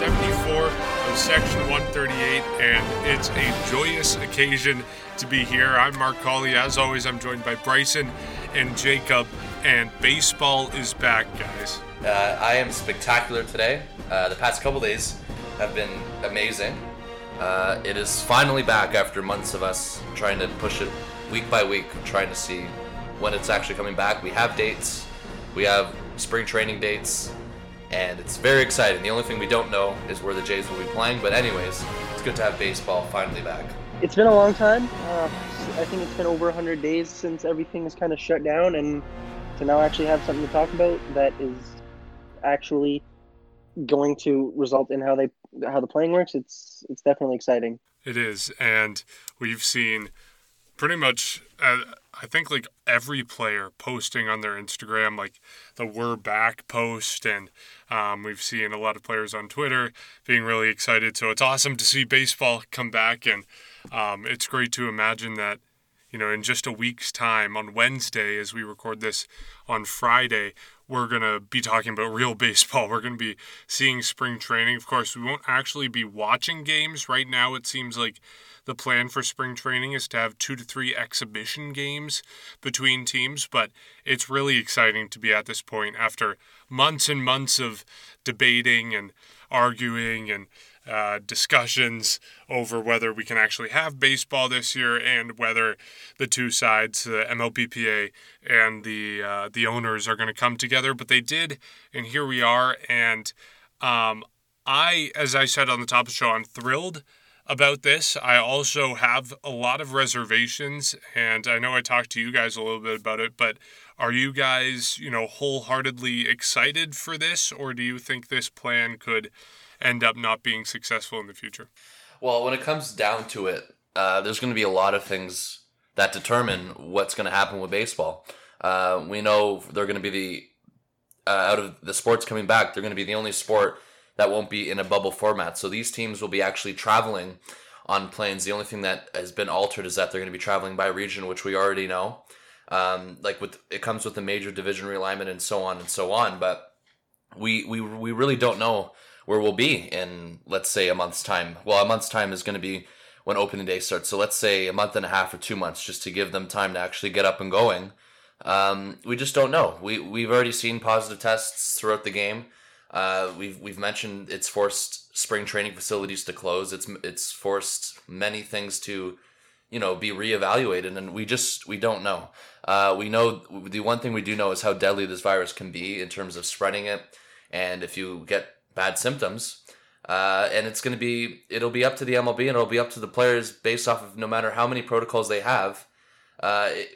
74 of Section 138, and it's a joyous occasion to be here. I'm Mark Colley. As always, I'm joined by Bryson and Jacob, and baseball is back, guys. I am spectacular today. The past couple days have been amazing. It is finally back after months of us trying to push it week by week, trying to see when it's actually coming back. We have dates. We have spring training dates, and it's very exciting. The only thing we don't know is where the Jays will be playing, but anyways, it's good to have baseball finally back. It's been a long time. I think it's been over 100 days since everything is kind of shut down, and to now actually have something to talk about that is actually going to result in how the playing works, it's definitely exciting. It is, and we've seen pretty much I think like every player posting on their Instagram, like the "We're Back" post, and we've seen a lot of players on Twitter being really excited. So it's awesome to see baseball come back, and it's great to imagine that, you know, in just a week's time on Wednesday, as we record this on Friday, we're going to be talking about real baseball. We're going to be seeing spring training. Of course, we won't actually be watching games. Right now, it seems like the plan for spring training is to have 2 to 3 exhibition games between teams, but it's really exciting to be at this point after months and months of debating and arguing and discussions over whether we can actually have baseball this year and whether the two sides, the MLBPA and the owners, are going to come together. But they did, and here we are. And as I said on the top of the show, I'm thrilled about this. I also have a lot of reservations, and I know I talked to you guys a little bit about it, but are you guys, you know, wholeheartedly excited for this, or do you think this plan could end up not being successful in the future? Well, when it comes down to it, there's going to be a lot of things that determine what's going to happen with baseball. We know they're going to be out of the sports coming back, they're going to be the only sport that won't be in a bubble format. So these teams will be actually traveling on planes. The only thing that has been altered is that they're going to be traveling by region, which we already know. It comes with the major division realignment and so on and so on. But we really don't know where we'll be in, let's say, a month's time. Well, a month's time is going to be when opening day starts. So let's say a month and a half or 2 months, just to give them time to actually get up and going. We just don't know. We've already seen positive tests throughout the game. We've mentioned it's forced spring training facilities to close. It's forced many things to, you know, be reevaluated, and we don't know. We know the one thing we do know is how deadly this virus can be in terms of spreading it, and if you get bad symptoms, and it'll be up to the MLB, and it'll be up to the players based off of no matter how many protocols they have.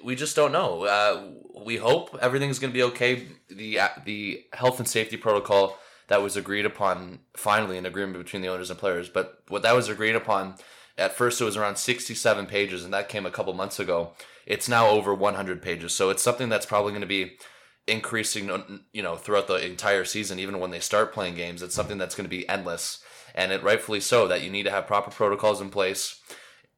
We just don't know. We hope everything's going to be okay. The health and safety protocol that was agreed upon, finally an agreement between the owners and players, but what that was agreed upon, at first it was around 67 pages, and that came a couple months ago. It's now over 100 pages, so it's something that's probably going to be increasing, you know, throughout the entire season. Even when they start playing games, it's something that's going to be endless, and it rightfully so, that you need to have proper protocols in place.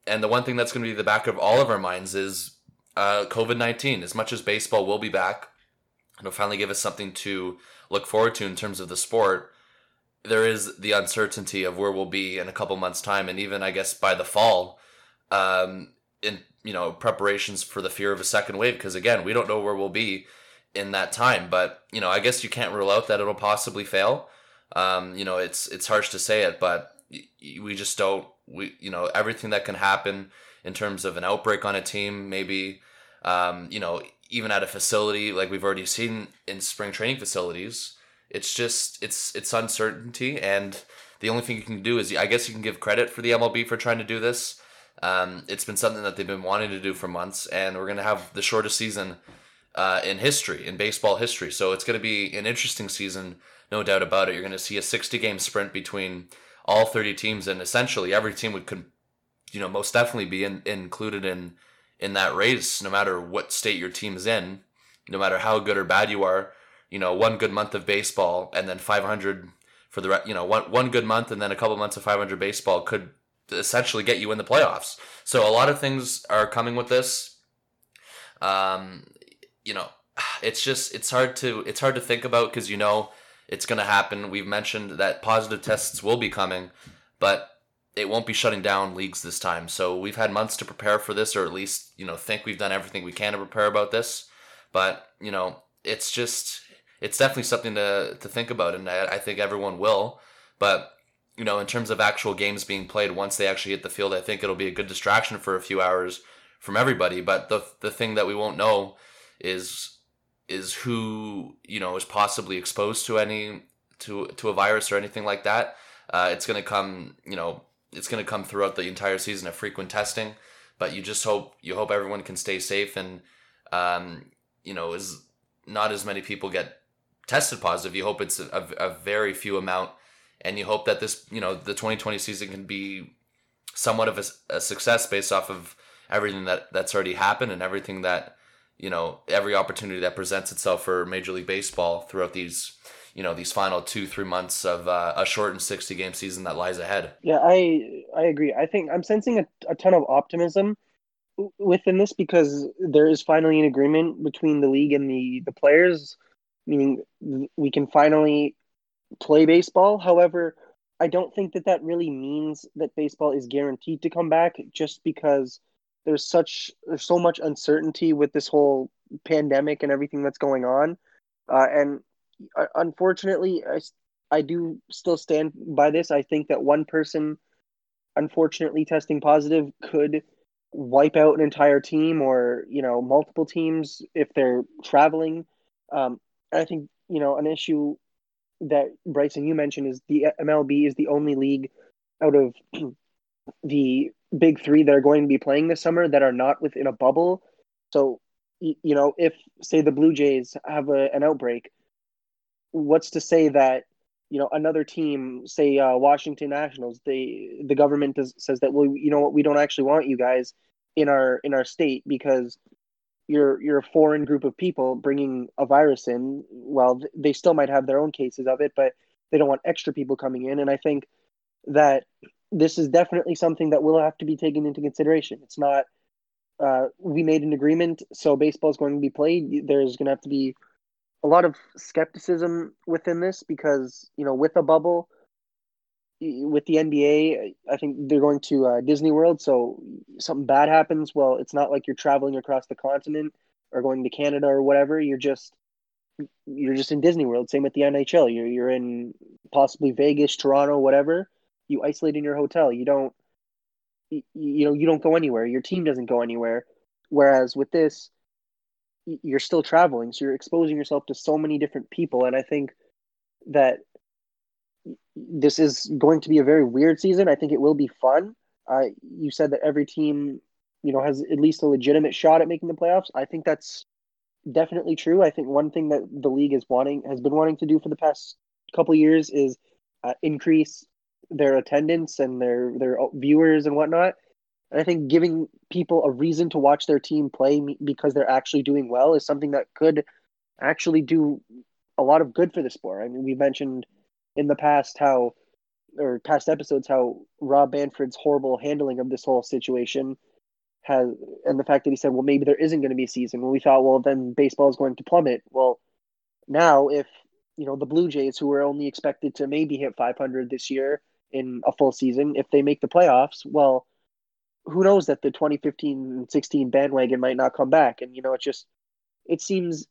And the one thing that's going to be the back of all of our minds is COVID-19. As much as baseball will be back, it'll finally give us something to look forward to in terms of the sport. There is the uncertainty of where we'll be in a couple months' time, and even, I guess, by the fall, in, you know, preparations for the fear of a second wave, because, again, we don't know where we'll be in that time. But, you know, I guess you can't rule out that it'll possibly fail. You know, it's harsh to say it, but we just don't. You know, everything that can happen in terms of an outbreak on a team, maybe, you know, even at a facility, like we've already seen in spring training facilities, it's just, it's uncertainty. And the only thing you can do is, I guess you can give credit for the MLB for trying to do this. It's been something that they've been wanting to do for months, and we're going to have the shortest season in history, in baseball history. So it's going to be an interesting season, no doubt about it. You're going to see a 60-game sprint between all 30 teams, and essentially every team would, you know, most definitely be included in that race, no matter what state your team is in, no matter how good or bad you are. You know, one good month of baseball, and then 500 for the you know, one good month, and then a couple months of 500 baseball could essentially get you in the playoffs. So a lot of things are coming with this. You know, it's hard to think about, because, you know, It's going to happen. We've mentioned that positive tests will be coming, but it won't be shutting down leagues this time. So we've had months to prepare for this, or at least, you know, think we've done everything we can to prepare about this. But, you know, it's just, it's definitely something to think about. And I think everyone will, but you know, in terms of actual games being played, once they actually hit the field, I think it'll be a good distraction for a few hours from everybody. But the thing that we won't know is who, you know, is possibly exposed to a virus or anything like that. It's going to come throughout the entire season of frequent testing, but you just hope everyone can stay safe and, you know, is not as many people get tested positive. You hope it's a very few amount, and you hope that this, you know, the 2020 season can be somewhat of a success based off of everything that's already happened and everything that, you know, every opportunity that presents itself for Major League Baseball throughout these, you know, these final 2-3 months of a shortened 60-game season that lies ahead. Yeah, I agree. I think I'm sensing a ton of optimism within this because there is finally an agreement between the league and the players, meaning we can finally play baseball. However, I don't think that really means that baseball is guaranteed to come back just because there's so much uncertainty with this whole pandemic and everything that's going on. And unfortunately, I do still stand by this. I think that one person, unfortunately, testing positive could wipe out an entire team or, you know, multiple teams if they're traveling. I think, you know, an issue that, Bryson, you mentioned is the MLB is the only league out of the big three that are going to be playing this summer that are not within a bubble. So, you know, if, say, the Blue Jays have an outbreak, what's to say that, you know, another team, say Washington Nationals, the government says that, well, you know what, we don't actually want you guys in our state because you're a foreign group of people bringing a virus in. Well, they still might have their own cases of it, but they don't want extra people coming in. And I think that this is definitely something that will have to be taken into consideration. It's not we made an agreement, so baseball is going to be played. There's going to have to be a lot of skepticism within this because, you know, with a bubble, with the NBA, I think they're going to Disney World. So something bad happens, well, it's not like you're traveling across the continent or going to Canada or whatever. You're just in Disney World. Same with the NHL. You're in possibly Vegas, Toronto, whatever. You isolate in your hotel. You don't go anywhere. Your team doesn't go anywhere. Whereas with this, you're still traveling, so you're exposing yourself to so many different people. And I think that this is going to be a very weird season. I think it will be fun. You said that every team, you know, has at least a legitimate shot at making the playoffs. I think that's definitely true. I think one thing that the league has been wanting to do for the past couple of years is increase their attendance and their viewers and whatnot. And I think giving people a reason to watch their team play because they're actually doing well is something that could actually do a lot of good for the sport. I mean, we mentioned in the past past episodes, how Rob Manfred's horrible handling of this whole situation and the fact that he said, well, maybe there isn't going to be a season. Well, we thought, well, then baseball is going to plummet. Well, now if, you know, the Blue Jays, who were only expected to maybe hit 500 this year in a full season, if they make the playoffs, well, who knows that the 2015-16 bandwagon might not come back. And, you know, it seems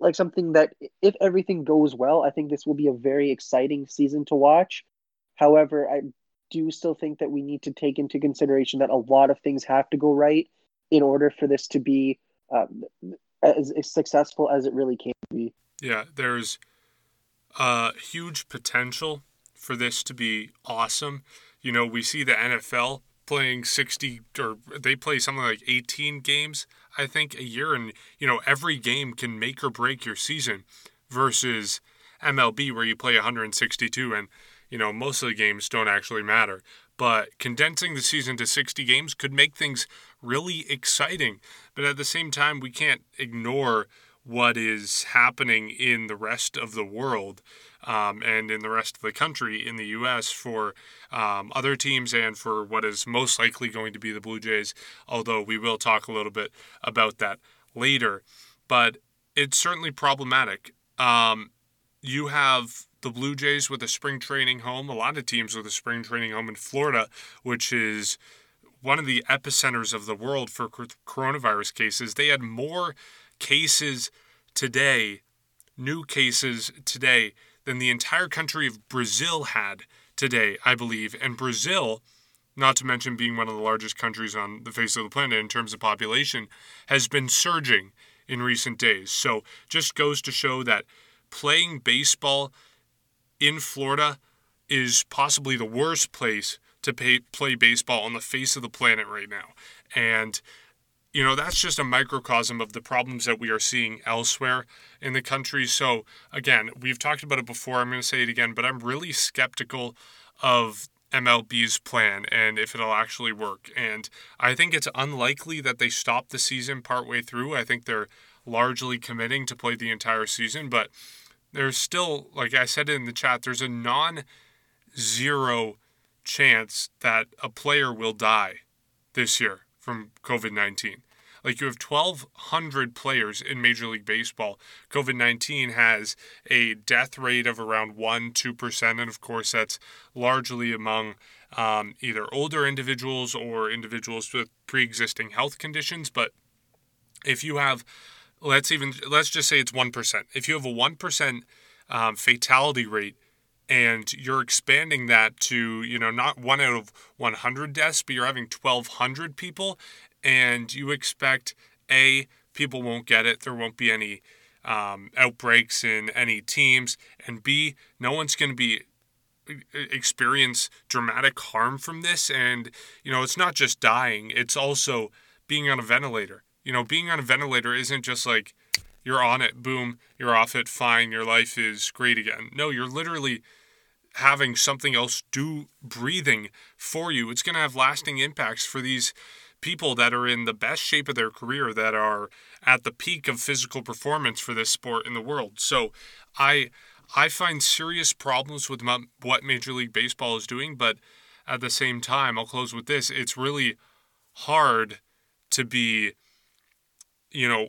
like something that if everything goes well, I think this will be a very exciting season to watch. However, I do still think that we need to take into consideration that a lot of things have to go right in order for this to be as successful as it really can be. Yeah, there's a huge potential for this to be awesome. You know, we see the NFL playing 60, or they play something like 18 games, I think, a year. And, you know, every game can make or break your season versus MLB where you play 162 and, you know, most of the games don't actually matter. But condensing the season to 60 games could make things really exciting. But at the same time, we can't ignore what is happening in the rest of the world and in the rest of the country, in the U.S., for other teams and for what is most likely going to be the Blue Jays, although we will talk a little bit about that later. But it's certainly problematic. You have the Blue Jays with a spring training home, a lot of teams with a spring training home in Florida, which is one of the epicenters of the world for coronavirus cases. They had more cases today, new cases today, than the entire country of Brazil had today, I believe. And Brazil, not to mention being one of the largest countries on the face of the planet in terms of population, has been surging in recent days. So just goes to show that playing baseball in Florida is possibly the worst place to play baseball on the face of the planet right now. And, you know, that's just a microcosm of the problems that we are seeing elsewhere in the country. So, again, we've talked about it before. I'm going to say it again, but I'm really skeptical of MLB's plan and if it'll actually work. And I think it's unlikely that they stop the season partway through. I think they're largely committing to play the entire season, but there's still, like I said in the chat, there's a non-zero chance that a player will die this year from COVID-19. Like, you have 1,200 players in Major League Baseball. COVID-19 has a death rate of around 1%, 2%. And, of course, that's largely among either older individuals or individuals with pre-existing health conditions. But if you have, let's just say it's 1%. If you have a 1% fatality rate, and you're expanding that to, you know, not one out of 100 deaths, but you're having 1,200 people, and you expect, A, people won't get it, there won't be any outbreaks in any teams, and B, no one's going to experience dramatic harm from this. And, you know, it's not just dying, it's also being on a ventilator. You know, being on a ventilator isn't just like, you're on it, boom, you're off it, fine, your life is great again. No, you're literally having something else do breathing for you. It's going to have lasting impacts for these people that are in the best shape of their career, that are at the peak of physical performance for this sport in the world. So I find serious problems with what Major League Baseball is doing, but at the same time, I'll close with this, it's really hard to be, you know,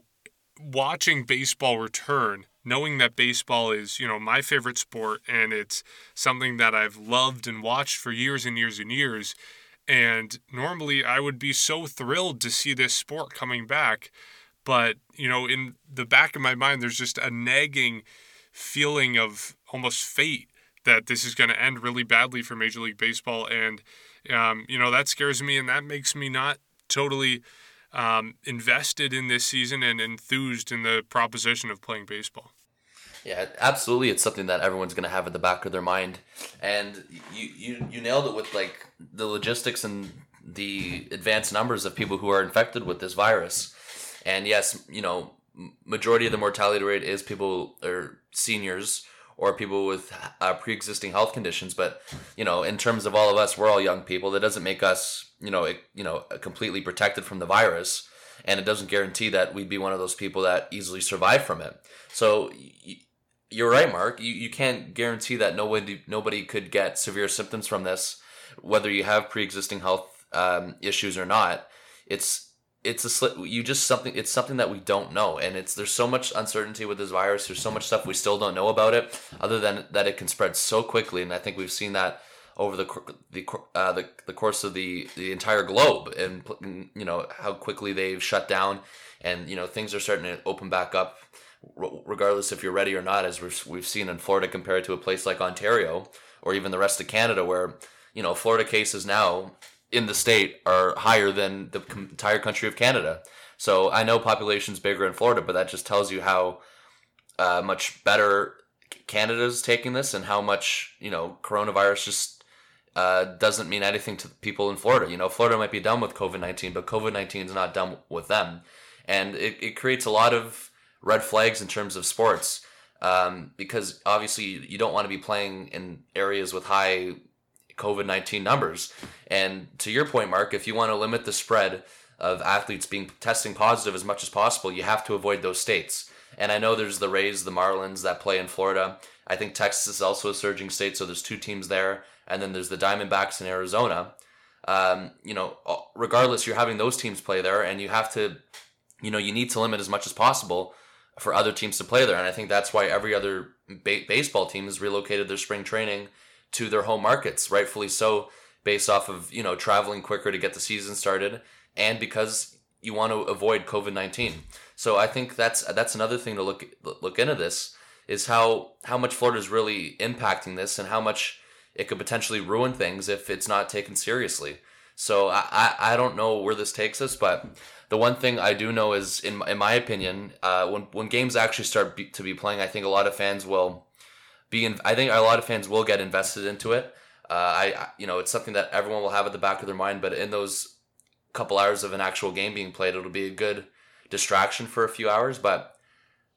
watching baseball return, knowing that baseball is, you know, my favorite sport, and it's something that I've loved and watched for years and years and years. And normally I would be so thrilled to see this sport coming back. But, you know, in the back of my mind, there's just a nagging feeling of almost fate that this is going to end really badly for Major League Baseball. And, you know, that scares me, and that makes me not totally invested in this season and enthused in the proposition of playing baseball. Yeah, absolutely. It's something that everyone's going to have at the back of their mind. And you nailed it with, like, the logistics and the advanced numbers of people who are infected with this virus. And yes, you know, majority of the mortality rate is people or seniors or people with pre-existing health conditions. But, you know, in terms of all of us, we're all young people. That doesn't make us, completely protected from the virus. And it doesn't guarantee that we'd be one of those people that easily survive from it. So you're right, Mark. You can't guarantee that nobody could get severe symptoms from this, whether you have pre-existing health issues or not. It's something that we don't know, and there's so much uncertainty with this virus. There's so much stuff we still don't know about it, other than that it can spread so quickly, and I think we've seen that over the course of the entire globe, and you know how quickly they've shut down, and you know things are starting to open back up, regardless if you're ready or not, as we've seen in Florida compared to a place like Ontario or even the rest of Canada, where you know Florida cases now in the state are higher than the entire country of Canada. So I know population's bigger in Florida, but that just tells you how much better Canada's taking this, and how much, you know, coronavirus just doesn't mean anything to the people in Florida. You know, Florida might be done with COVID-19, but COVID-19 is not done with them. And it creates a lot of red flags in terms of sports, because obviously you don't want to be playing in areas with high COVID-19 numbers. And to your point, Mark, if you want to limit the spread of athletes being testing positive as much as possible, you have to avoid those states. And I know there's the Rays, the Marlins that play in Florida. I think Texas is also a surging state, so there's two teams there. And then there's the Diamondbacks in Arizona. You know, regardless, you're having those teams play there, and you need to limit as much as possible for other teams to play there. And I think that's why every other baseball team has relocated their spring training to their home markets, rightfully so, based off of, you know, traveling quicker to get the season started and because you want to avoid COVID-19. So I think that's another thing to look into this, is how much Florida is really impacting this and how much it could potentially ruin things if it's not taken seriously. So I don't know where this takes us, but the one thing I do know is, in my opinion, when games actually start to be playing, I think a lot of fans will be get invested into it. It's something that everyone will have at the back of their mind, but in those couple hours of an actual game being played, it'll be a good distraction for a few hours. But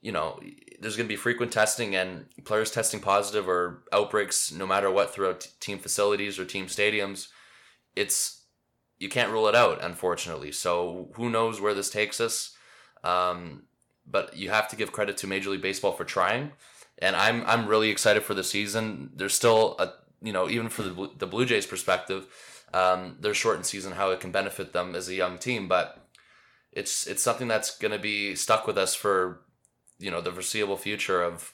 you know, there's going to be frequent testing and players testing positive or outbreaks, no matter what, throughout team facilities or team stadiums. You can't rule it out, unfortunately. So who knows where this takes us? But you have to give credit to Major League Baseball for trying, and I'm really excited for the season. There's still even for the Blue Jays perspective, their shortened season, how it can benefit them as a young team, but it's something that's going to be stuck with us for, the foreseeable future of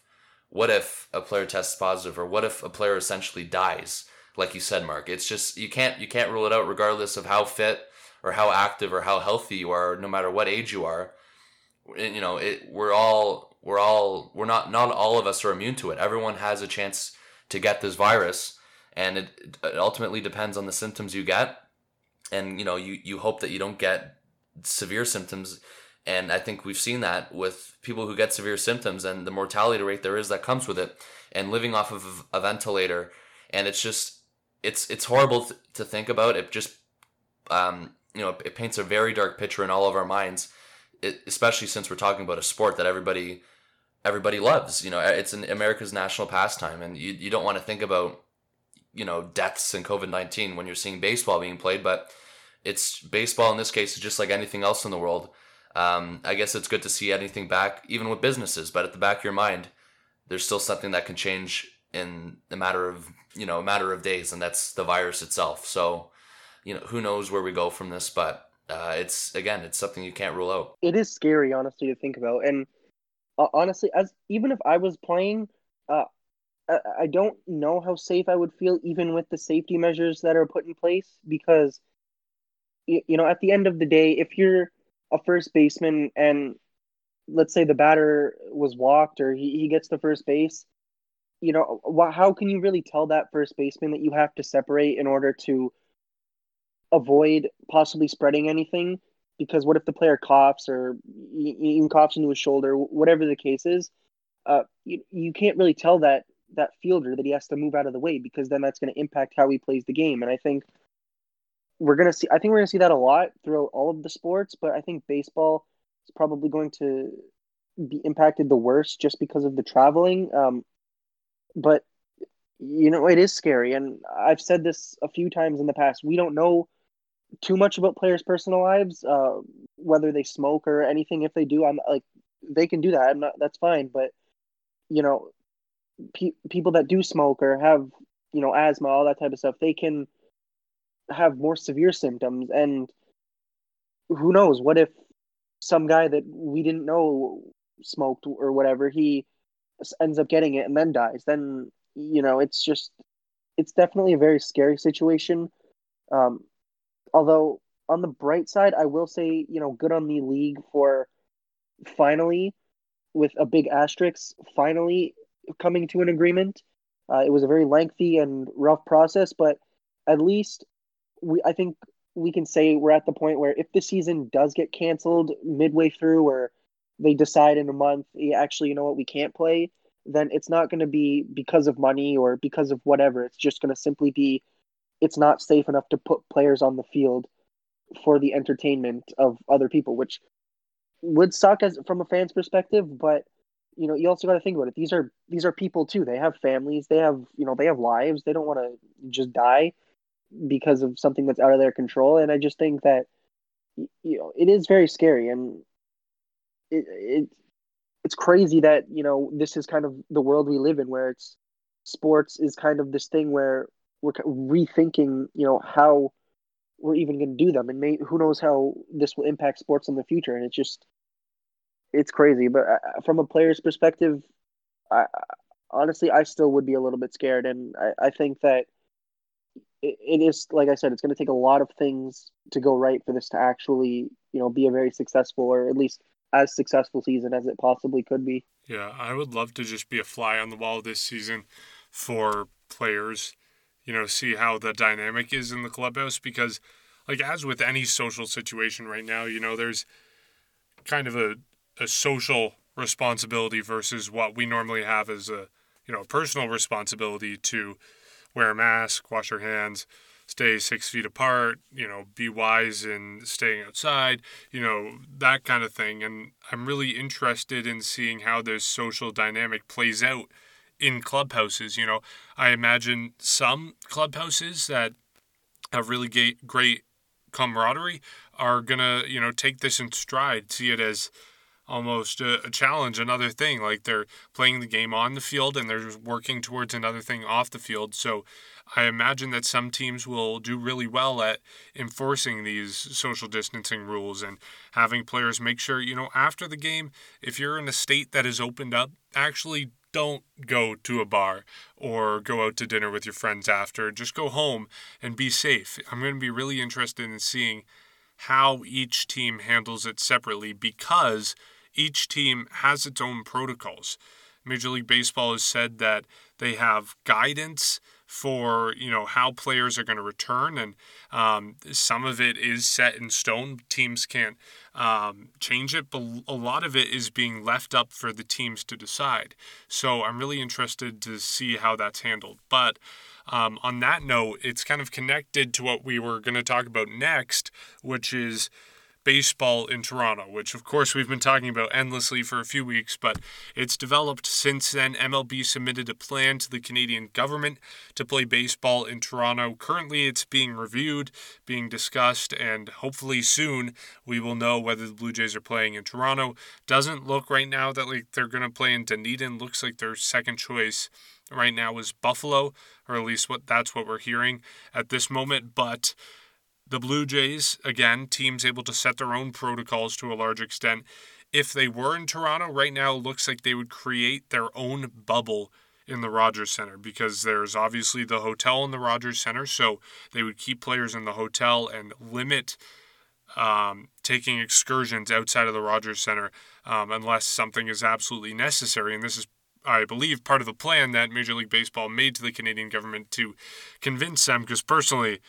what if a player tests positive or what if a player essentially dies, like you said, Mark. It's just, you can't rule it out regardless of how fit or how active or how healthy you are, no matter what age you are. Not all of us are immune to it. Everyone has a chance to get this virus, and it ultimately depends on the symptoms you get. And, you hope that you don't get severe symptoms. And I think we've seen that with people who get severe symptoms and the mortality rate there is that comes with it, and living off of a ventilator. And it's just, it's horrible to think about. It just, it paints a very dark picture in all of our minds, especially since we're talking about a sport that everybody loves. It's America's national pastime, and you don't want to think about, deaths and COVID-19 when you're seeing baseball being played, but it's baseball in this case is just like anything else in the world. I guess it's good to see anything back, even with businesses, but at the back of your mind, there's still something that can change in a matter of days, and that's the virus itself. So, who knows where we go from this, but it's something you can't rule out. It is scary, honestly, to think about. And honestly, even if I was playing, I don't know how safe I would feel, even with the safety measures that are put in place, because, at the end of the day, if you're a first baseman and let's say the batter was walked or he gets to first base, how can you really tell that first baseman that you have to separate in order to avoid possibly spreading anything? Because what if the player coughs or even coughs into his shoulder, whatever the case is, you can't really tell that fielder that he has to move out of the way, because then that's going to impact how he plays the game. And I think we're going to see that a lot throughout all of the sports, but I think baseball is probably going to be impacted the worst just because of the traveling. But, it is scary. And I've said this a few times in the past. We don't know too much about players' personal lives, whether they smoke or anything. If they do, I'm like, they can do that. That's fine. But, people that do smoke or have, asthma, all that type of stuff, they can have more severe symptoms. And who knows, what if some guy that we didn't know smoked or whatever, he ends up getting it and then dies? Then it's definitely a very scary situation. Although on the bright side, I will say, good on the league for finally, with a big asterisk, finally coming to an agreement. It was a very lengthy and rough process, but at least I think we can say we're at the point where if the season does get canceled midway through, or they decide in a month, actually, we can't play, then it's not going to be because of money or because of whatever. It's just going to simply be, it's not safe enough to put players on the field for the entertainment of other people, which would suck from a fan's perspective. But, you also got to think about it. These are people too. They have families. They have, they have lives. They don't want to just die because of something that's out of their control. And I just think that, it is very scary, and it's crazy that, this is kind of the world we live in, where it's sports is kind of this thing where we're rethinking, how we're even going to do them, and who knows how this will impact sports in the future. And it's just, it's crazy. But from a player's perspective, I still would be a little bit scared. And I think that it is, like I said, it's going to take a lot of things to go right for this to actually, you know, be a very successful, or at least as successful season as it possibly could be. Yeah, I would love to just be a fly on the wall this season for players, you know, see how the dynamic is in the clubhouse, because like as with any social situation right now, you know, there's kind of a social responsibility versus what we normally have as a, you know, personal responsibility to wear a mask, wash your hands, stay 6 feet apart, you know, be wise in staying outside, you know, that kind of thing. And I'm really interested in seeing how this social dynamic plays out in clubhouses. You know, I imagine some clubhouses that have really great camaraderie are going to, you know, take this in stride, see it as almost a challenge, another thing. Like they're playing the game on the field and they're working towards another thing off the field. So I imagine that some teams will do really well at enforcing these social distancing rules and having players make sure, you know, after the game, if you're in a state that is opened up, actually don't go to a bar or go out to dinner with your friends after. Just go home and be safe. I'm going to be really interested in seeing how each team handles it separately, because each team has its own protocols. Major League Baseball has said that they have guidance for, you know, how players are going to return, and some of it is set in stone. Teams can't change it, but a lot of it is being left up for the teams to decide. So I'm really interested to see how that's handled. But on that note, it's kind of connected to what we were going to talk about next, which is baseball in Toronto, which of course we've been talking about endlessly for a few weeks, but it's developed since then. MLB submitted a plan to the Canadian government to play baseball in Toronto. Currently, it's being reviewed, being discussed, and hopefully soon we will know whether the Blue Jays are playing in Toronto. Doesn't look right now that like they're going to play in Dunedin. Looks like their second choice right now is Buffalo, or at least that's what we're hearing at this moment. But the Blue Jays, again, teams able to set their own protocols to a large extent. If they were in Toronto, right now it looks like they would create their own bubble in the Rogers Centre, because there's obviously the hotel in the Rogers Centre, so they would keep players in the hotel and limit taking excursions outside of the Rogers Centre unless something is absolutely necessary. And this is, I believe, part of the plan that Major League Baseball made to the Canadian government to convince them, because personally,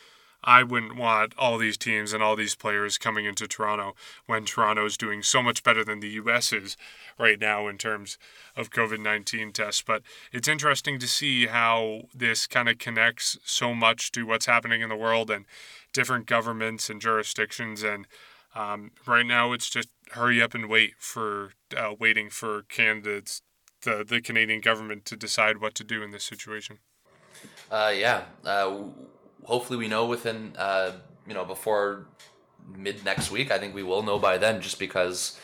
I wouldn't want all these teams and all these players coming into Toronto when Toronto's doing so much better than the U.S. is right now in terms of COVID-19 tests. But it's interesting to see how this kind of connects so much to what's happening in the world and different governments and jurisdictions. And right now it's just hurry up and wait for waiting for candidates, the Canadian government, to decide what to do in this situation. Hopefully we know within, before mid next week. I think we will know by then, just because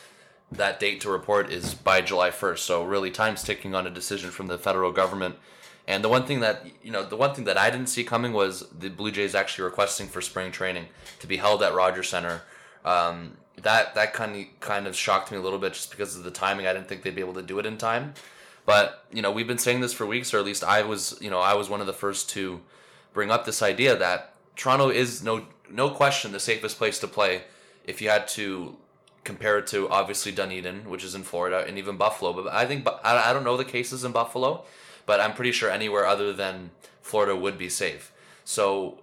that date to report is by July 1st. So really time's ticking on a decision from the federal government. And the one thing that I didn't see coming was the Blue Jays actually requesting for spring training to be held at Rogers Centre. That kind of shocked me a little bit, just because of the timing. I didn't think they'd be able to do it in time. But, you know, we've been saying this for weeks, or at least I was one of the first to bring up this idea that Toronto is no question the safest place to play if you had to compare it to obviously Dunedin, which is in Florida, and even Buffalo. But I don't know the cases in Buffalo, but I'm pretty sure anywhere other than Florida would be safe. So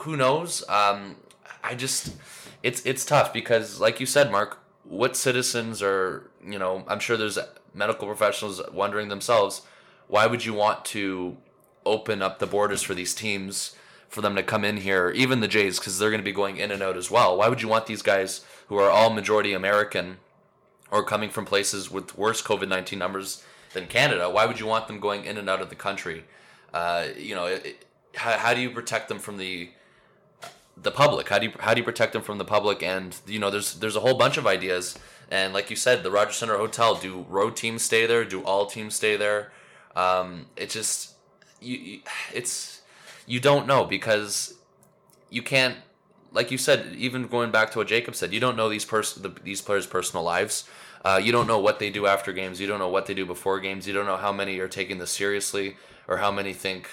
who knows? It's tough because, like you said, Mark, what citizens are, you know, I'm sure there's medical professionals wondering themselves, why would you want to open up the borders for these teams, for them to come in here, even the Jays, because they're going to be going in and out as well. Why would you want these guys who are all majority American or coming from places with worse COVID-19 numbers than Canada? Why would you want them going in and out of the country? How do you protect them from the public? How do you protect them from the public? And, you know, there's a whole bunch of ideas. And like you said, the Rogers Centre Hotel, do road teams stay there? Do all teams stay there? You don't know, because you can't like you said, even going back to what Jacob said, you don't know these players' personal lives. You don't know what they do after games. You don't know what they do before games. You don't know how many are taking this seriously or how many think,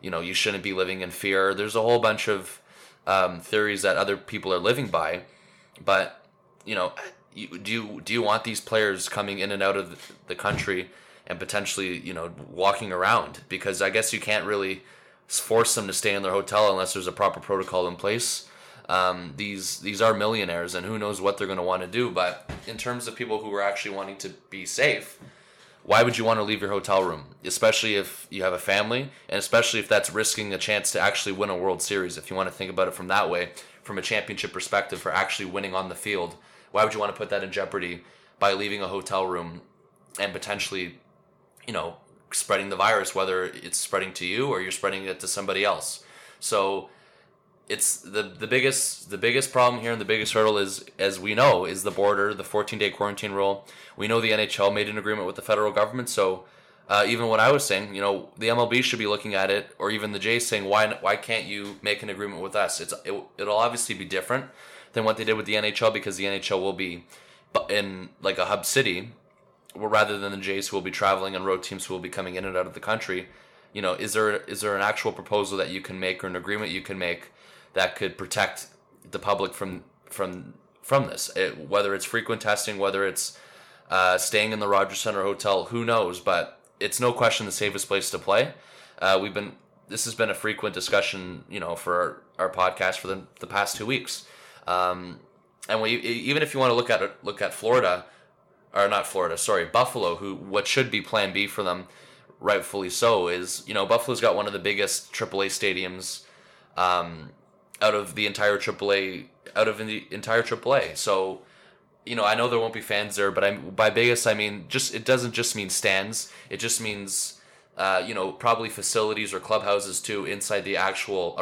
you know, you shouldn't be living in fear. There's a whole bunch of theories that other people are living by. But, you know, do you want these players coming in and out of the country and potentially, you know, walking around? Because I guess you can't really force them to stay in their hotel unless there's a proper protocol in place. These are millionaires, and who knows what they're going to want to do. But in terms of people who are actually wanting to be safe, why would you want to leave your hotel room, especially if you have a family, and especially if that's risking a chance to actually win a World Series? If you want to think about it from that way, from a championship perspective, for actually winning on the field, why would you want to put that in jeopardy by leaving a hotel room and potentially, you know, spreading the virus, whether it's spreading to you or you're spreading it to somebody else? So it's the biggest problem here, and the biggest hurdle is, as we know, is the border, the 14-day quarantine rule. We know the NHL made an agreement with the federal government. So even what I was saying, you know, the MLB should be looking at it, or even the Jays saying, why can't you make an agreement with us? It'll obviously be different than what they did with the NHL, because the NHL will be in like a hub city, rather than the Jays, who will be traveling, and road teams who will be coming in and out of the country. You know, is there an actual proposal that you can make, or an agreement you can make, that could protect the public from this? Whether it's frequent testing, whether it's staying in the Rogers Centre hotel, who knows? But it's no question the safest place to play. This has been a frequent discussion, you know, for our podcast for the past 2 weeks. Even if you want to look at Florida. Or not Florida, sorry, Buffalo, what should be Plan B for them, rightfully so, is, you know, Buffalo's got one of the biggest AAA stadiums out of the entire AAA. So, you know, I know there won't be fans there, but by biggest, I mean, just, it doesn't just mean stands. It just means, you know, probably facilities or clubhouses too inside the actual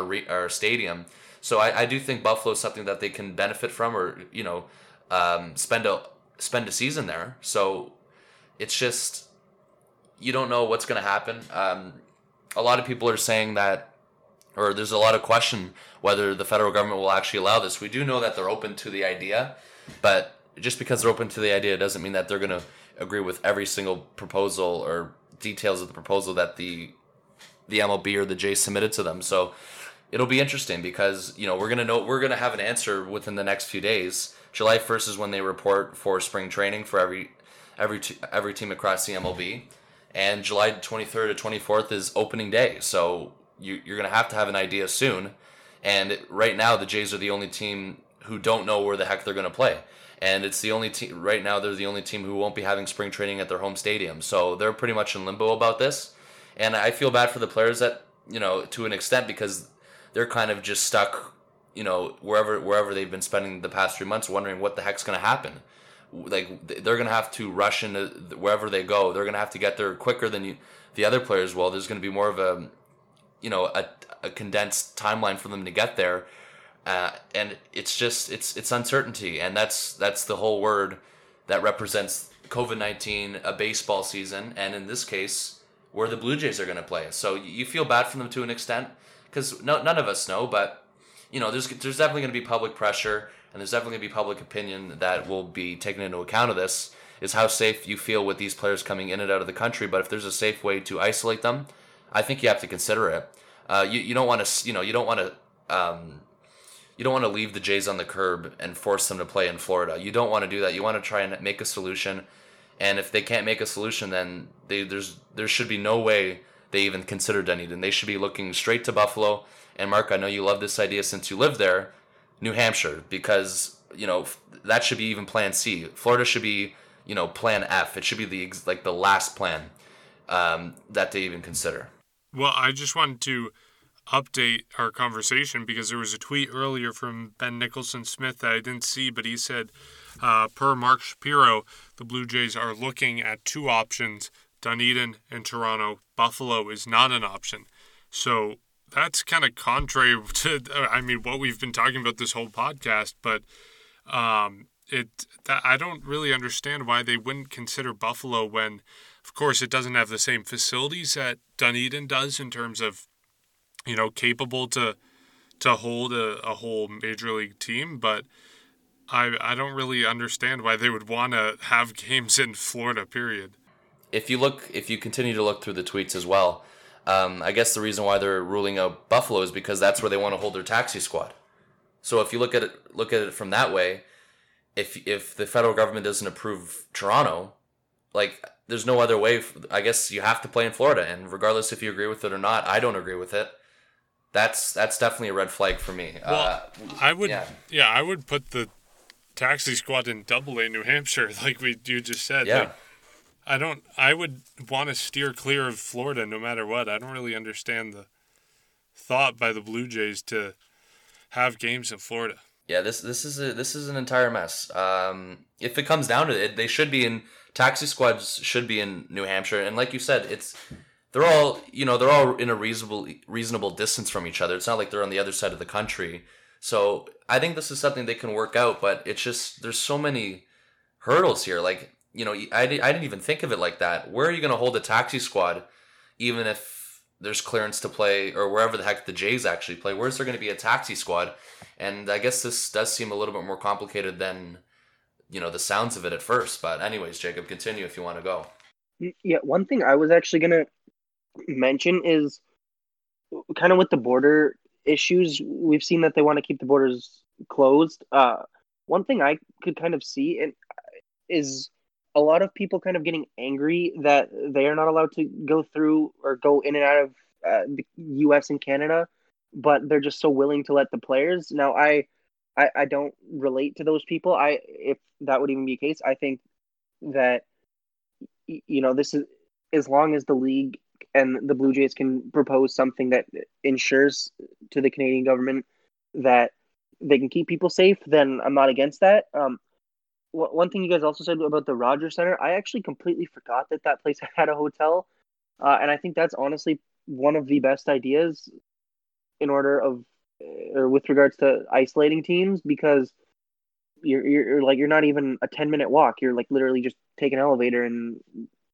stadium. So I do think Buffalo is something that they can benefit from, or, you know, spend a season there. So it's just, you don't know what's going to happen. A lot of people are saying that, or there's a lot of question whether the federal government will actually allow this. We do know that they're open to the idea, but just because they're open to the idea doesn't mean that they're going to agree with every single proposal or details of the proposal that the MLB or the Jays submitted to them. So it'll be interesting, because, you know, we're going to have an answer within the next few days. July 1st is when they report for spring training for every team across the MLB, and July 23rd to 24th is opening day. So you're going to have an idea soon. And right now, the Jays are the only team who don't know where the heck they're going to play, and it's the only team right now. They're the only team who won't be having spring training at their home stadium. So they're pretty much in limbo about this, and I feel bad for the players that, you know, to an extent, because they're kind of just stuck, you know, wherever they've been spending the past 3 months, wondering what the heck's going to happen. Like, they're going to have to rush into wherever they go. They're going to have to get there quicker than the other players will. There's going to be more of a, you know, a condensed timeline for them to get there. And it's just, it's uncertainty. And that's the whole word that represents COVID-19, a baseball season. And in this case, where the Blue Jays are going to play. So you feel bad for them to an extent, because none of us know, but, you know, there's definitely going to be public pressure, and there's definitely going to be public opinion that will be taken into account of this, is how safe you feel with these players coming in and out of the country. But if there's a safe way to isolate them, I think you have to consider it. You don't want to leave the Jays on the curb and force them to play in Florida. You don't want to do that. You want to try and make a solution. And if they can't make a solution, then there should be no way they even considered anything. They should be looking straight to Buffalo. And Mark, I know you love this idea since you live there, New Hampshire, because, you know, that should be even Plan C. Florida should be, you know, Plan F. It should be the last plan that they even consider. Well, I just wanted to update our conversation, because there was a tweet earlier from Ben Nicholson-Smith that I didn't see, but he said, per Mark Shapiro, the Blue Jays are looking at two options, Dunedin and Toronto. Buffalo is not an option. So that's kind of contrary to, I mean, what we've been talking about this whole podcast, but I don't really understand why they wouldn't consider Buffalo when, of course, it doesn't have the same facilities that Dunedin does in terms of, you know, capable to to hold a whole major league team, but I don't really understand why they would want to have games in Florida, period. If you continue to look through the tweets as well, I guess the reason why they're ruling out Buffalo is because that's where they want to hold their taxi squad. So if you look at it from that way, if the federal government doesn't approve Toronto, like there's no other way. I guess you have to play in Florida, and regardless if you agree with it or not, I don't agree with it. That's definitely a red flag for me. Well, I would put the taxi squad in Double A, New Hampshire, like you just said. Yeah. Like, I would want to steer clear of Florida no matter what. I don't really understand the thought by the Blue Jays to have games in Florida. Yeah, this is an entire mess. If it comes down to it, taxi squads should be in New Hampshire, and like you said, they're all in a reasonable distance from each other. It's not like they're on the other side of the country. So I think this is something they can work out, but it's just there's so many hurdles here. Like, you know, I didn't even think of it like that. Where are you going to hold a taxi squad, even if there's clearance to play or wherever the heck the Jays actually play? Where's there going to be a taxi squad? And I guess this does seem a little bit more complicated than, you know, the sounds of it at first. But anyways, Jacob, continue if you want to go. Yeah, one thing I was actually going to mention is kind of with the border issues. We've seen that they want to keep the borders closed. One thing I could kind of see is a lot of people kind of getting angry that they are not allowed to go through or go in and out of the U.S. and Canada, but they're just so willing to let the players. Now, I don't relate to those people. If that would even be the case, I think that, you know, this is as long as the league and the Blue Jays can propose something that ensures to the Canadian government that they can keep people safe, then I'm not against that. One thing you guys also said about the Rogers Centre, I actually completely forgot that place had a hotel. And I think that's honestly one of the best ideas with regards to isolating teams, because you're not even a 10-minute walk. You're like literally just take an elevator and,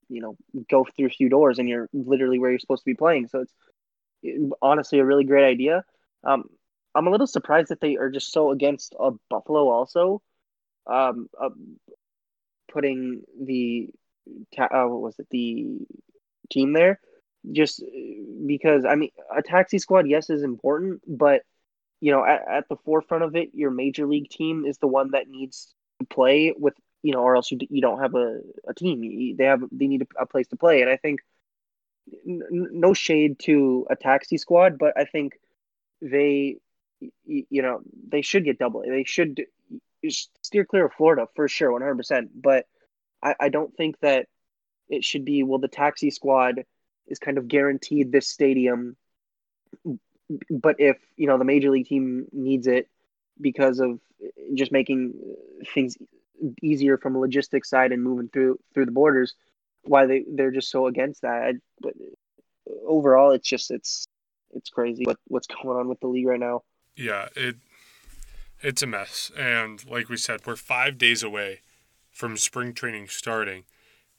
you know, go through a few doors and you're literally where you're supposed to be playing. So it's honestly a really great idea. I'm a little surprised that they are just so against Buffalo also. Putting the team there, just because I mean a taxi squad, yes, is important, but you know at the forefront of it, your major league team is the one that needs to play with, you know, or else you don't have a team. They need a place to play, and I think no shade to a taxi squad, but I think they should get Double A. They should steer clear of Florida for sure, 100%. But I don't think that it should be, well, the taxi squad is kind of guaranteed this stadium, but if, you know, the major league team needs it because of just making things easier from a logistics side and moving through the borders, why they're just so against that. But overall, it's just it's crazy what's going on with the league right now. Yeah, It's a mess, and like we said, we're 5 days away from spring training starting,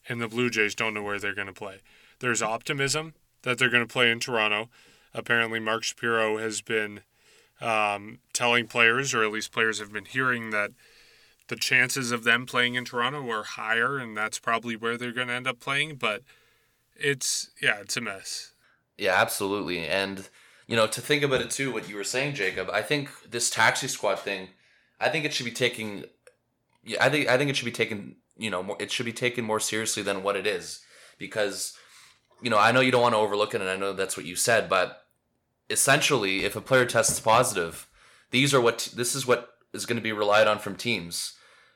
and the Blue Jays don't know where they're going to play. There's optimism that they're going to play in Toronto. Apparently, Mark Shapiro has been telling players, or at least players have been hearing, that the chances of them playing in Toronto are higher, and that's probably where they're going to end up playing, but it's a mess. Yeah, absolutely, and you know, to think about it too, what you were saying, Jacob, I think this taxi squad thing, I think it should be taken more seriously than what it is, because, you know, I know you don't want to overlook it, and I know that's what you said, but essentially, if a player tests positive, this is what is going to be relied on from teams,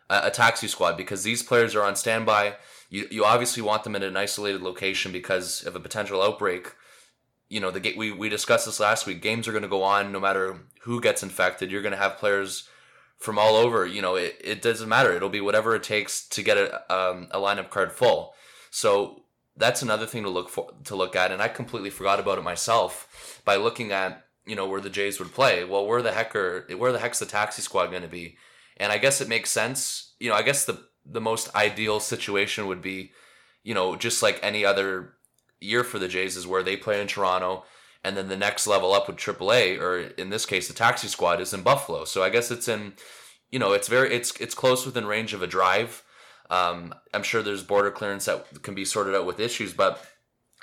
a taxi squad, because these players are on standby. You obviously want them in an isolated location because of a potential outbreak. You know, we discussed this last week. Games are going to go on no matter who gets infected. You're going to have players from all over. You know, it doesn't matter. It'll be whatever it takes to get a lineup card full. So that's another thing to look at. And I completely forgot about it myself by looking at, you know, where the Jays would play. Well, where the heck's the taxi squad going to be? And I guess it makes sense. You know, I guess the most ideal situation would be, you know, just like any other year for the Jays is where they play in Toronto And then the next level up with AAA, or in this case, the taxi squad, is in Buffalo. So I guess it's in, you know, it's close within range of a drive. I'm sure there's border clearance that can be sorted out with issues, but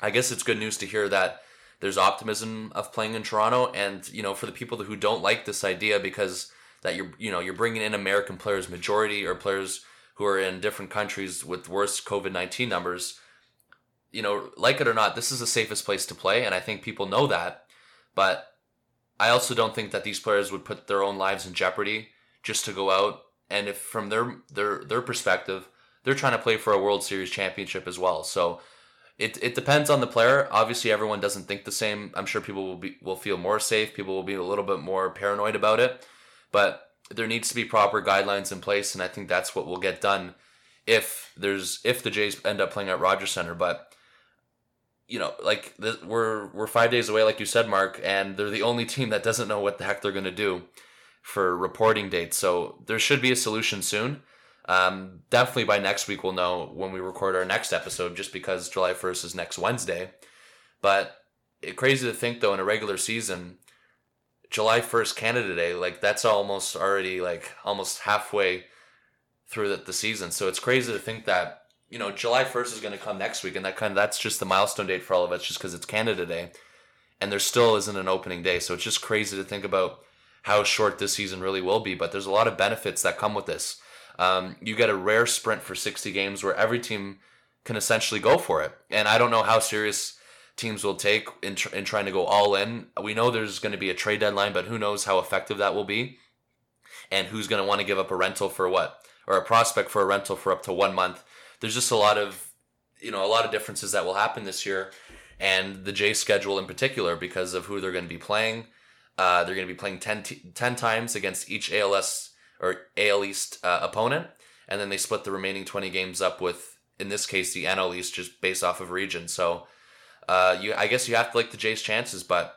I guess it's good news to hear that there's optimism of playing in Toronto. And, you know, for the people who don't like this idea because that you're bringing in American players majority, or players who are in different countries with worse COVID-19 numbers, you know, like it or not, this is the safest place to play, and I think people know that. But I also don't think that these players would put their own lives in jeopardy just to go out. And if from their perspective, they're trying to play for a World Series championship as well. So it depends on the player. Obviously, everyone doesn't think the same. I'm sure people will feel more safe. People will be a little bit more paranoid about it. But there needs to be proper guidelines in place, and I think that's what will get done if the Jays end up playing at Rogers Centre. But you know, like, we're 5 days away, like you said, Mark, and they're the only team that doesn't know what the heck they're going to do for reporting dates. So there should be a solution soon. Definitely by next week we'll know when we record our next episode, just because July 1st is next Wednesday. But it's crazy to think, though, in a regular season, July 1st, Canada Day, like, that's almost already, like, almost halfway through the season. So it's crazy to think that, you know, July 1st is going to come next week, and that's just the milestone date for all of us, just because it's Canada Day, and there still isn't an opening day. So it's just crazy to think about how short this season really will be. But there's a lot of benefits that come with this. You get a rare sprint for 60 games where every team can essentially go for it. And I don't know how serious teams will take in trying to go all in. We know there's going to be a trade deadline, but who knows how effective that will be, and who's going to want to give up a rental for what, or a prospect for a rental for up to 1 month. There's just a lot of differences that will happen this year, and the Jays schedule in particular, because of who they're going to be playing. They're going to be playing 10 times against each ALS or AL East opponent, and then they split the remaining 20 games up with, in this case, the NL East, just based off of region. So I guess you have to like the Jays' chances, but,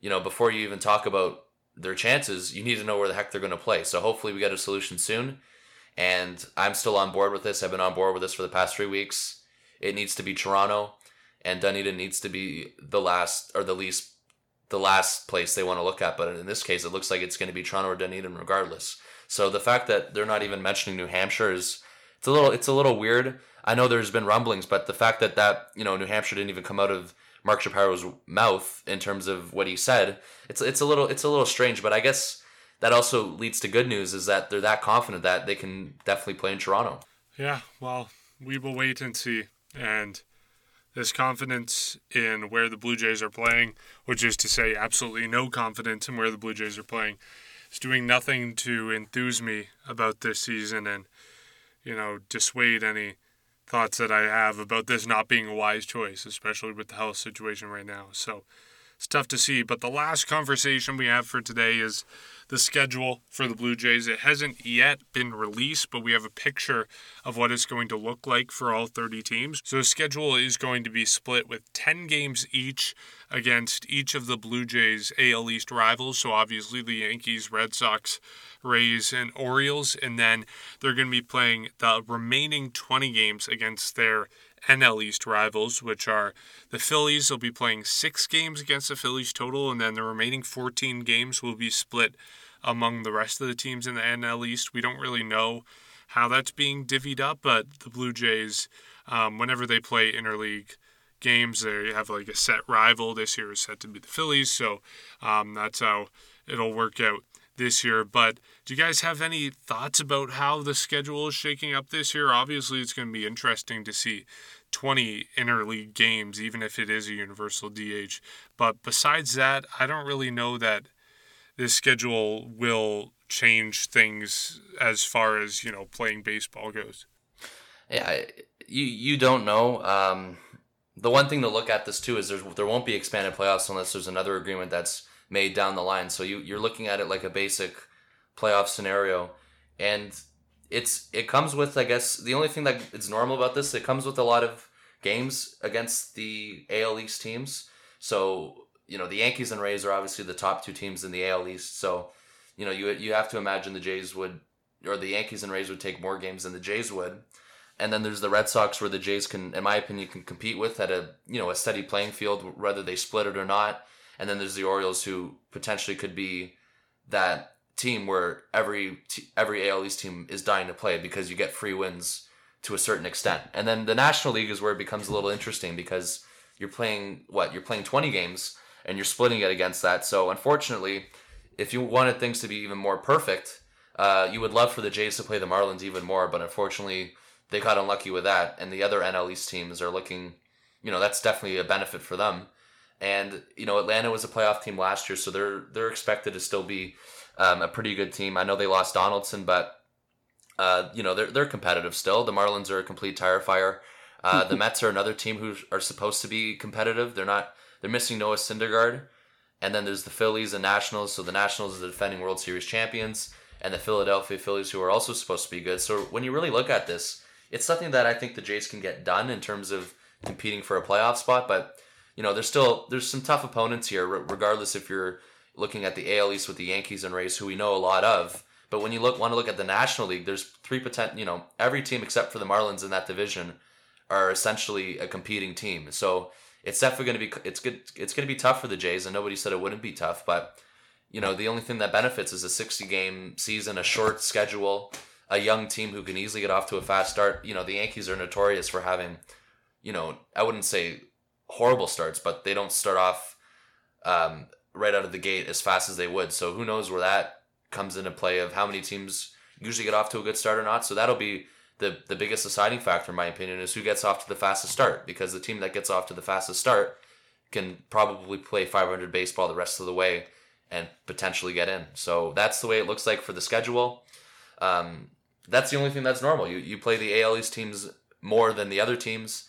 you know, before you even talk about their chances, you need to know where the heck they're going to play. So hopefully we get a solution soon, and I'm still on board with this. I've been on board with this for the past 3 weeks. It needs to be Toronto, and Dunedin needs to be the last place they want to look at. But in this case, it looks like it's going to be Toronto or Dunedin regardless. So the fact that they're not even mentioning New Hampshire is, it's a little weird. I know there's been rumblings, but the fact that you know, New Hampshire didn't even come out of Mark Shapiro's mouth in terms of what he said, it's a little strange. But I guess that also leads to good news, is that they're that confident that they can definitely play in Toronto. Yeah, well, we will wait and see. And this confidence in where the Blue Jays are playing, which is to say absolutely no confidence in where the Blue Jays are playing, is doing nothing to enthuse me about this season and, you know, dissuade any thoughts that I have about this not being a wise choice, especially with the health situation right now. So it's tough to see. But the last conversation we have for today is the schedule for the Blue Jays. It hasn't yet been released, but we have a picture of what it's going to look like for all 30 teams. So the schedule is going to be split with 10 games each against each of the Blue Jays' AL East rivals. So obviously the Yankees, Red Sox, Rays, and Orioles. And then they're going to be playing the remaining 20 games against their NL East rivals, which are the Phillies. They'll be playing 6 games against the Phillies total, and then the remaining 14 games will be split among the rest of the teams in the NL East. We don't really know how that's being divvied up, but the Blue Jays, whenever they play interleague games, they have like a set rival. This year is set to be the Phillies, so that's how it'll work out this year. But do you guys have any thoughts about how the schedule is shaking up this year? Obviously, it's going to be interesting to see 20 interleague games, even if it is a universal DH. But besides that, I don't really know that this schedule will change things as far as, you know, playing baseball goes. Yeah, you don't know. The one thing to look at this too is there won't be expanded playoffs unless there's another agreement that's made down the line. So you're looking at it like a basic playoff scenario, and it comes with, I guess, the only thing that is normal about this, it comes with a lot of games against the AL East teams. So, you know, the Yankees and Rays are obviously the top two teams in the AL East. So, you know, you have to imagine the Jays would, or the Yankees and Rays would take more games than the Jays would. And then there's the Red Sox, where the Jays can, in my opinion, compete with at a steady playing field, whether they split it or not. And then there's the Orioles, who potentially could be that team where every AL East team is dying to play because you get free wins to a certain extent. And then the National League is where it becomes a little interesting, because you're playing 20 games and you're splitting it against that. So unfortunately, if you wanted things to be even more perfect, you would love for the Jays to play the Marlins even more, but unfortunately they got unlucky with that. And the other NL East teams are looking, that's definitely a benefit for them. And, Atlanta was a playoff team last year, so they're expected to still be a pretty good team. I know they lost Donaldson, but, they're competitive still. The Marlins are a complete tire fire. The Mets are another team who are supposed to be competitive. They're not. They're missing Noah Syndergaard. And then there's the Phillies and Nationals. So the Nationals are the defending World Series champions, and the Philadelphia Phillies, who are also supposed to be good. So when you really look at this, it's something that I think the Jays can get done in terms of competing for a playoff spot. But, there's some tough opponents here, regardless if you're looking at the AL East with the Yankees and Rays, who we know a lot of. But when you want to look at the National League, there's every team except for the Marlins in that division are essentially a competing team. So it's definitely going to be, it's good. It's going to be tough for the Jays, and nobody said it wouldn't be tough, but the only thing that benefits is a 60-game season, a short schedule, a young team who can easily get off to a fast start. The Yankees are notorious for having, I wouldn't say horrible starts, but they don't start off right out of the gate as fast as they would. So who knows where that comes into play of how many teams usually get off to a good start or not. So that'll be the biggest deciding factor, in my opinion, is who gets off to the fastest start, because the team that gets off to the fastest start can probably play .500 baseball the rest of the way and potentially get in. So that's the way it looks like for the schedule. That's the only thing that's normal. You play the AL East teams more than the other teams,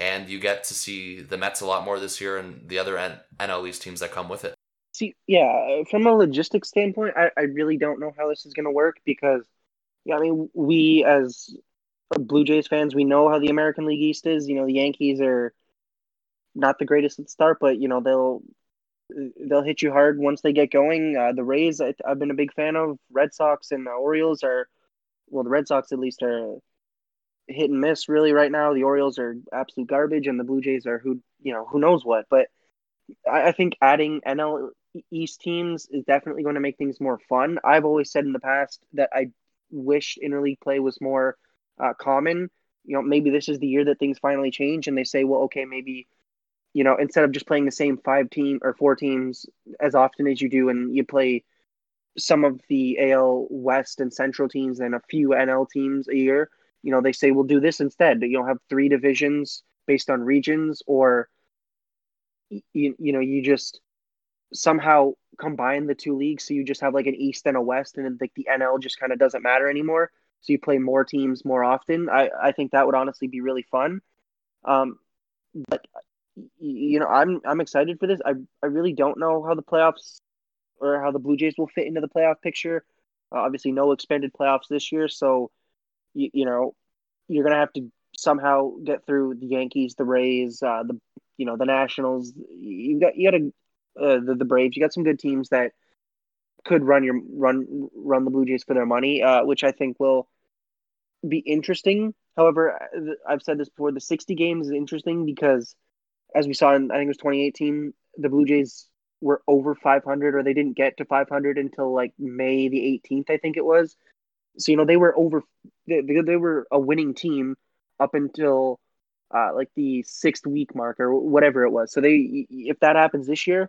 and you get to see the Mets a lot more this year and the other NL East teams that come with it. See, yeah, from a logistics standpoint, I really don't know how this is going to work, because we as Blue Jays fans, we know how the American League East is. The Yankees are not the greatest at the start, but they'll hit you hard once they get going. The Rays, I've been a big fan of. Red Sox and the Orioles are, the Red Sox at least are hit and miss really right now. The Orioles are absolute garbage, and the Blue Jays are who knows what. But I think adding NL East teams is definitely going to make things more fun. I've always said in the past that I wish interleague play was more common. Maybe this is the year that things finally change, and they say, well, okay, maybe instead of just playing the same 5 or 4 teams as often as you do, and you play some of the AL West and Central teams and a few NL teams a year, they say, we'll do this instead. Have 3 divisions based on regions, or, you just somehow combine the 2 leagues. So you just have like an East and a West, and like the NL just kind of doesn't matter anymore. So you play more teams more often. I think that would honestly be really fun. But I'm excited for this. I really don't know how the playoffs or how the Blue Jays will fit into the playoff picture. Obviously, no expanded playoffs this year, so you're gonna have to somehow get through the Yankees, the Rays, the Nationals. You got the Braves. You got some good teams that could run the Blue Jays for their money, which I think will be interesting. However, I've said this before: the 60 games is interesting because, as we saw in, I think it was 2018, the Blue Jays were over 500, or they didn't get to 500 until like May the 18th, I think it was. So they were they were a winning team up until like the 6th week mark or whatever it was. So if that happens this year,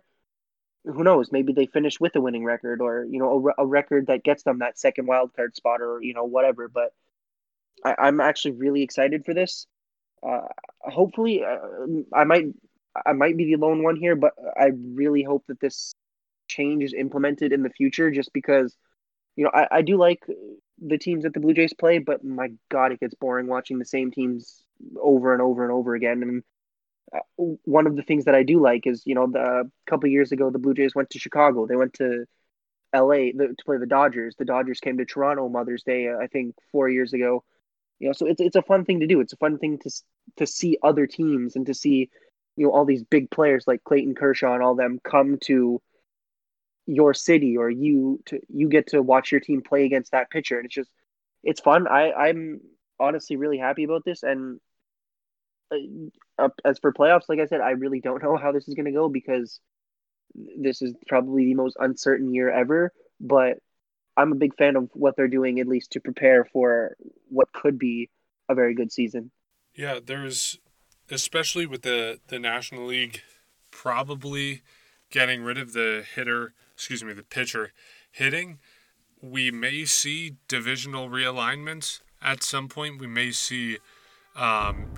who knows? Maybe they finish with a winning record, or a record that gets them that second wild card spot, or whatever. But I'm actually really excited for this. Hopefully, I might be the lone one here, but I really hope that this change is implemented in the future, just because, I do like the teams that the Blue Jays play, but my God, it gets boring watching the same teams over and over and over again. And one of the things that I do like is, the couple of years ago, the Blue Jays went to Chicago. They went to LA to play the Dodgers. The Dodgers came to Toronto Mother's Day, I think 4 years ago. So it's a fun thing to do. It's a fun thing to see other teams, and to see all these big players like Clayton Kershaw and all them come to your city, or you get to watch your team play against that pitcher, and it's fun. I'm honestly really happy about this, and as for playoffs, like I said, I really don't know how this is going to go, because this is probably the most uncertain year ever, but I'm a big fan of what they're doing, at least to prepare for what could be a very good season. Yeah, there's, especially with the National League probably getting rid of the pitcher hitting, we may see divisional realignments at some point. We may see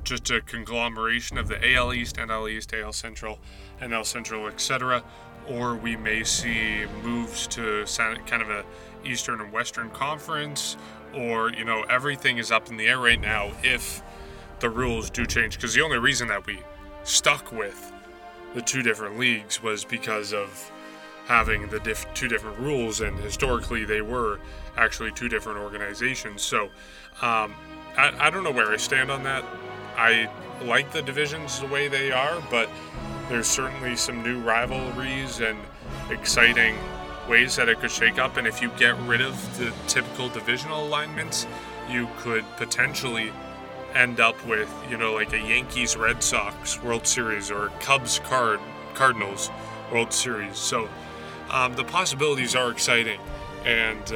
just a conglomeration of the AL East, NL East, AL Central, NL Central, etc., or we may see moves to kind of a Eastern and Western Conference, or, you know, everything is up in the air right now if the rules do change. Because the only reason that we stuck with the two different leagues was because of having the two different rules, and historically they were actually two different organizations. So I don't know where I stand on that. I like the divisions the way they are, but there's certainly some new rivalries and exciting ways that it could shake up, and if you get rid of the typical divisional alignments, you could potentially end up with, you know, like a Yankees-Red Sox World Series or Cubs-Cardinals World Series. So the possibilities are exciting, and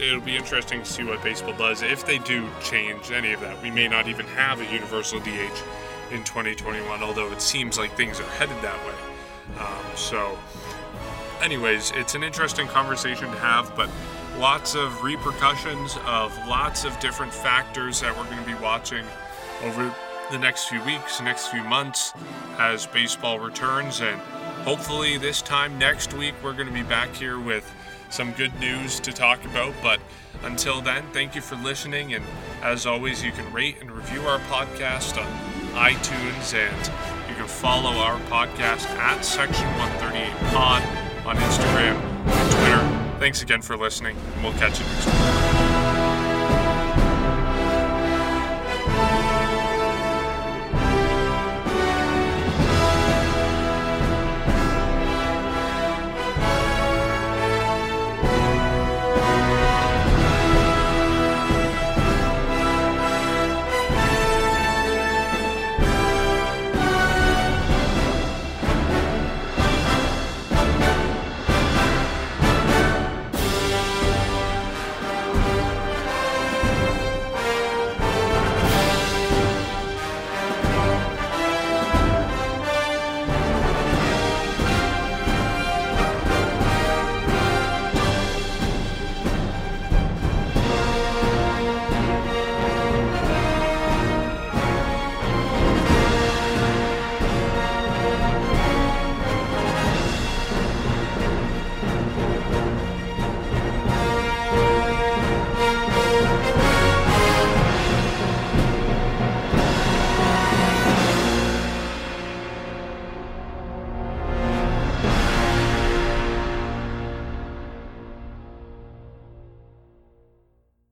it'll be interesting to see what baseball does. If they do change any of that, we may not even have a universal DH in 2021, although it seems like things are headed that way. Anyways, it's an interesting conversation to have, but lots of repercussions of lots of different factors that we're going to be watching over the next few weeks, next few months as baseball returns. And hopefully this time next week, we're going to be back here with some good news to talk about. But until then, thank you for listening. And as always, you can rate and review our podcast on iTunes, and you can follow our podcast at Section 138 Pod on Instagram and Twitter. Thanks again for listening, and we'll catch you next time.